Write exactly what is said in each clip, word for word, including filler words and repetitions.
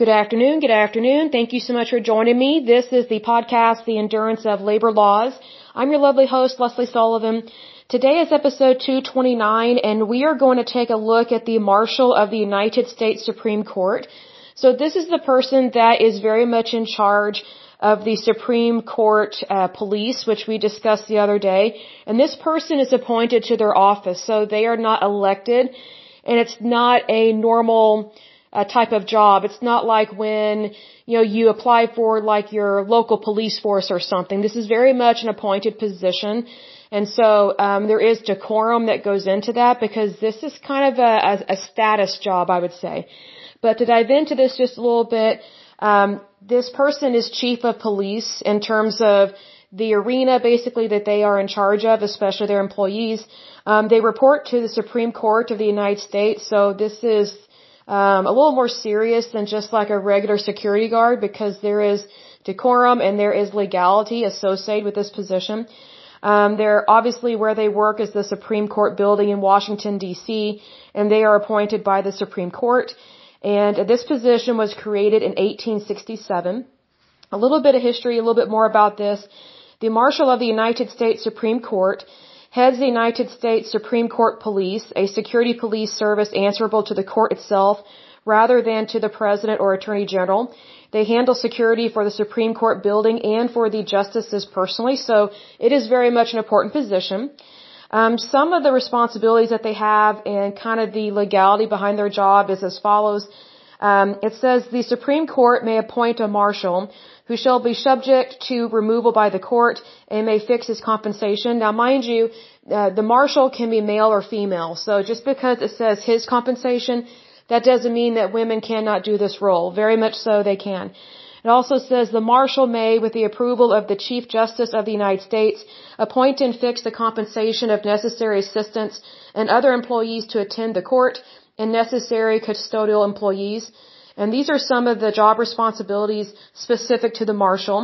Good afternoon. Good afternoon. Thank you so much for joining me. This is the podcast, The Endurance of Labor Laws. I'm your lovely host, Leslie Sullivan. Today is episode two twenty-nine, and we are going to take a look at the Marshal of the United States Supreme Court. So this is the person that is very much in charge of the Supreme Court uh, police, which we discussed the other day. And this person is appointed to their office, so they are not elected, and it's not a normal a type of job. It's not like when, you know, you apply for like your local police force or something. This is very much an appointed position. And so, um, there is decorum that goes into that because this is kind of a, a, a status job, I would say. But to dive into this just a little bit, um, this person is chief of police in terms of the arena basically that they are in charge of, especially their employees. Um, they report to the Supreme Court of the United States. So this is Um, a little more serious than just like a regular security guard because there is decorum and there is legality associated with this position. Um, they're obviously where they work is the Supreme Court building in Washington, D C, and they are appointed by the Supreme Court. And this position was created in eighteen sixty-seven. A little bit of history, a little bit more about this. The Marshal of the United States Supreme Court heads the United States Supreme Court Police, a security police service answerable to the court itself rather than to the President or Attorney General. They handle security for the Supreme Court building and for the justices personally, so it is very much an important position. Um, some of the responsibilities that they have and kind of the legality behind their job is as follows. Um, it says the Supreme Court may appoint a marshal who shall be subject to removal by the court and may fix his compensation. Now, mind you, uh, the marshal can be male or female. So just because it says his compensation, that doesn't mean that women cannot do this role. Very much so they can. It also says the marshal may, with the approval of the Chief Justice of the United States, appoint and fix the compensation of necessary assistants and other employees to attend the court and necessary custodial employees. And these are some of the job responsibilities specific to the marshal.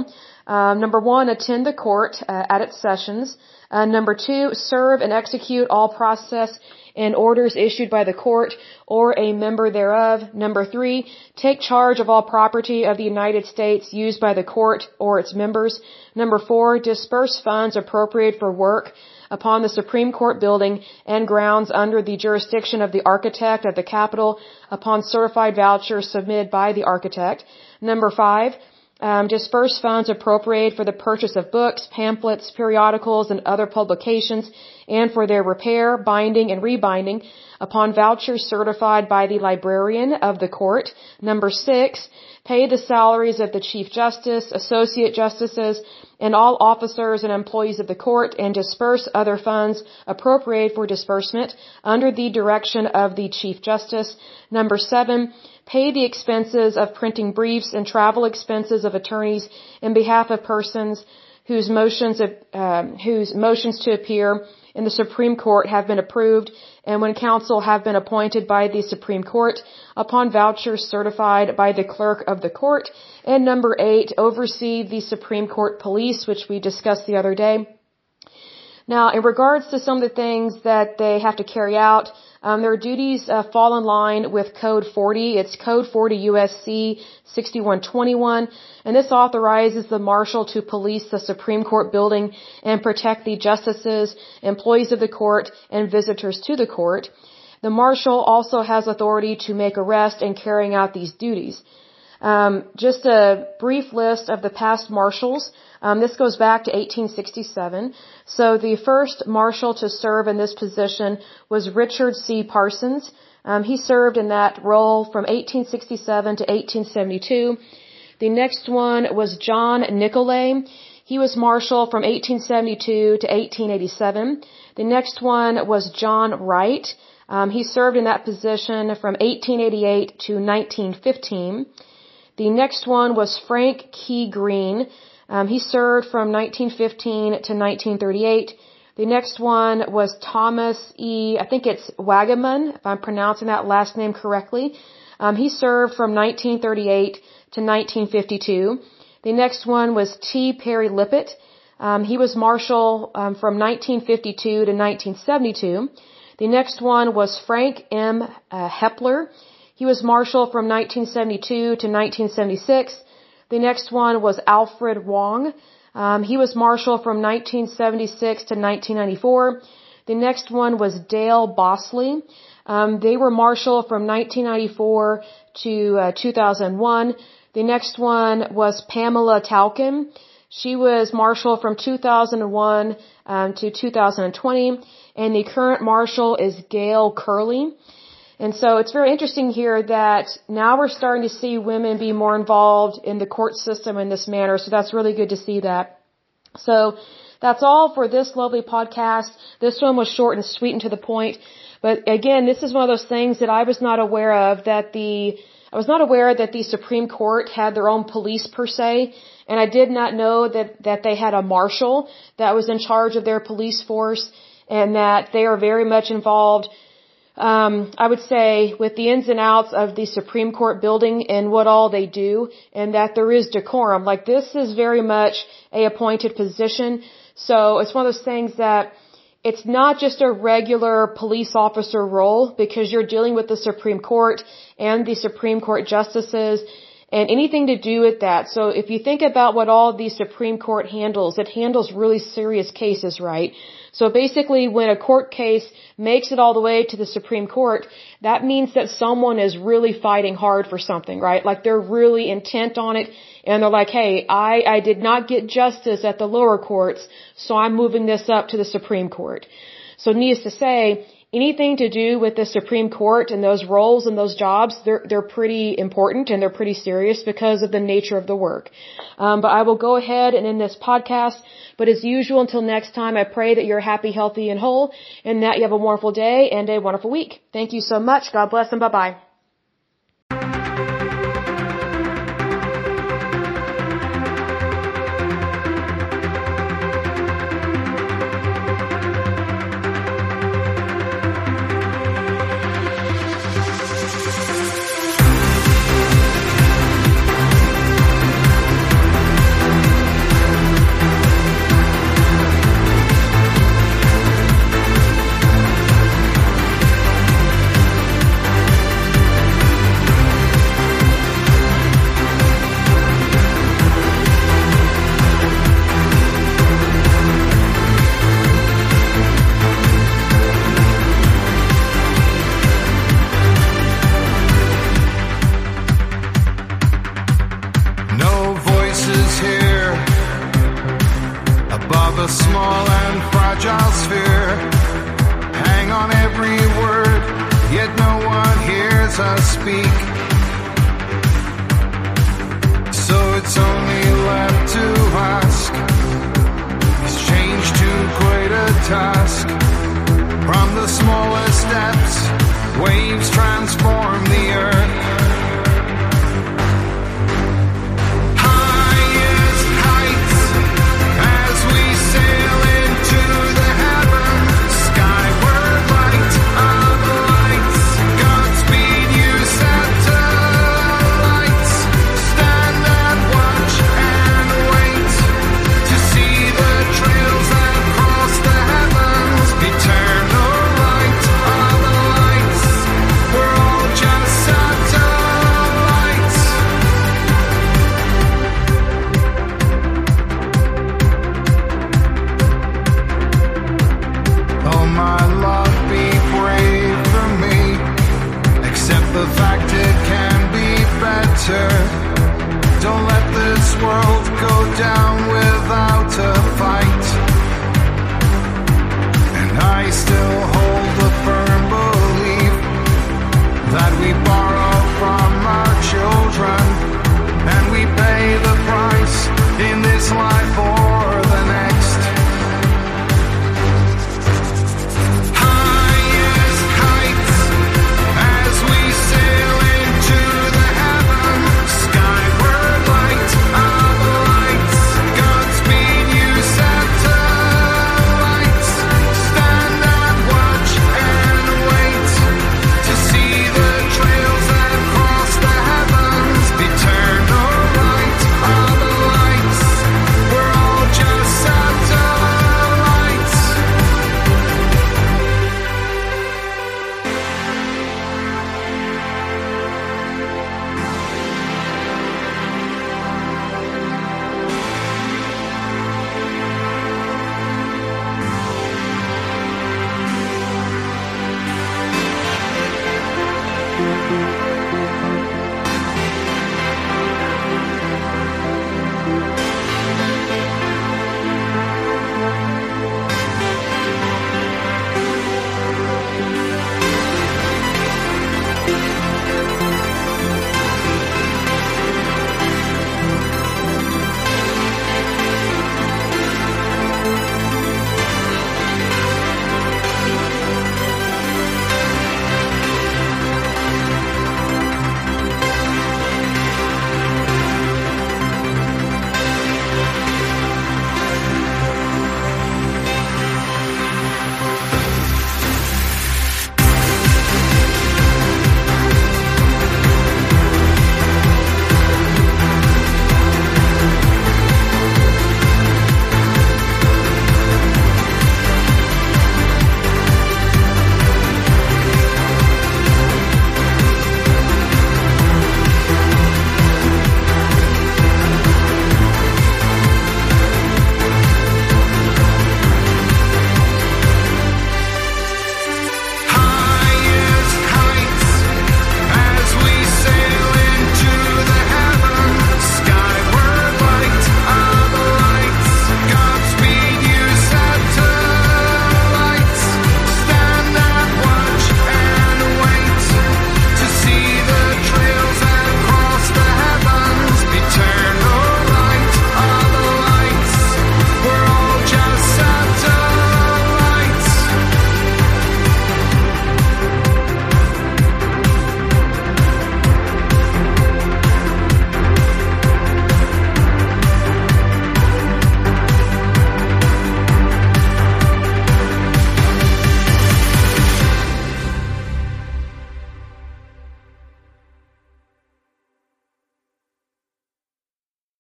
Um, number one, attend the court uh, at its sessions. Uh, number two, serve and execute all process and orders issued by the court or a member thereof. Number three, take charge of all property of the United States used by the court or its members. Number four, disperse funds appropriate for work upon the Supreme Court building and grounds under the jurisdiction of the architect of the Capitol upon certified vouchers submitted by the architect. Number five, um, disperse funds appropriated for the purchase of books, pamphlets, periodicals, and other publications and for their repair, binding, and rebinding upon vouchers certified by the librarian of the court. Number six, pay the salaries of the Chief Justice, Associate Justices, and all officers and employees of the court and disperse other funds appropriated for disbursement under the direction of the Chief Justice. Number seven, pay the expenses of printing briefs and travel expenses of attorneys in behalf of persons whose motions of, um, whose motions to appear in the Supreme Court have been approved and when counsel have been appointed by the Supreme Court upon vouchers certified by the clerk of the court. And number eight, oversee the Supreme Court police, which we discussed the other day. Now, in regards to some of the things that they have to carry out, um, their duties uh, fall in line with Code forty. It's Code forty U S C sixty-one twenty-one, and this authorizes the marshal to police the Supreme Court building and protect the justices, employees of the court, and visitors to the court. The marshal also has authority to make arrests and carrying out these duties. Um, just a brief list of the past marshals. Um, this goes back to eighteen sixty-seven. So the first marshal to serve in this position was Richard C. Parsons. Um, he served in that role from eighteen sixty-seven to eighteen seventy-two. The next one was John Nicolay. He was marshal from eighteen seventy-two to eighteen eighty-seven. The next one was John Wright. Um, he served in that position from eighteen eighty-eight to nineteen fifteen. The next one was Frank Key Green. Um, he served from nineteen fifteen to nineteen thirty-eight. The next one was Thomas E. I think it's Wagaman, if I'm pronouncing that last name correctly. Um, he served from nineteen thirty-eight to nineteen fifty-two. The next one was T. Perry Lippitt. Um, he was marshal um, from nineteen fifty-two to nineteen seventy-two. The next one was Frank M. Uh, Hepler. He was marshal from nineteen seventy-two to nineteen seventy-six. The next one was Alfred Wong. Um, he was marshal from nineteen seventy-six to nineteen ninety-four. The next one was Dale Bosley. Um, they were marshal from nineteen ninety-four to uh, two thousand one. The next one was Pamela Talkin. She was marshal from two thousand one um, to two thousand twenty, and the current marshal is Gail Curley. And so it's very interesting here that now we're starting to see women be more involved in the court system in this manner, so that's really good to see that. So that's all for this lovely podcast. This one was short and sweet and to the point. But again, this is one of those things that I was not aware of, that the I was not aware that the Supreme Court had their own police per se, and I did not know that, that they had a marshal that was in charge of their police force, and that they are very much involved, um, I would say, with the ins and outs of the Supreme Court building and what all they do, and that there is decorum. Like, this is very much a appointed position, so it's one of those things that it's not just a regular police officer role, because you're dealing with the Supreme Court and the Supreme Court justices and anything to do with that. So if you think about what all the Supreme Court handles, it handles really serious cases, right? So basically, when a court case makes it all the way to the Supreme Court, that means that someone is really fighting hard for something, right? Like, they're really intent on it, and they're like, hey, I, I did not get justice at the lower courts, so I'm moving this up to the Supreme Court. So needless to say, anything to do with the Supreme Court and those roles and those jobs, they're, they're pretty important and they're pretty serious because of the nature of the work. Um, but I will go ahead and end this podcast. But as usual, until next time, I pray that you're happy, healthy, and whole, and that you have a wonderful day and a wonderful week. Thank you so much. God bless and bye-bye. Still hold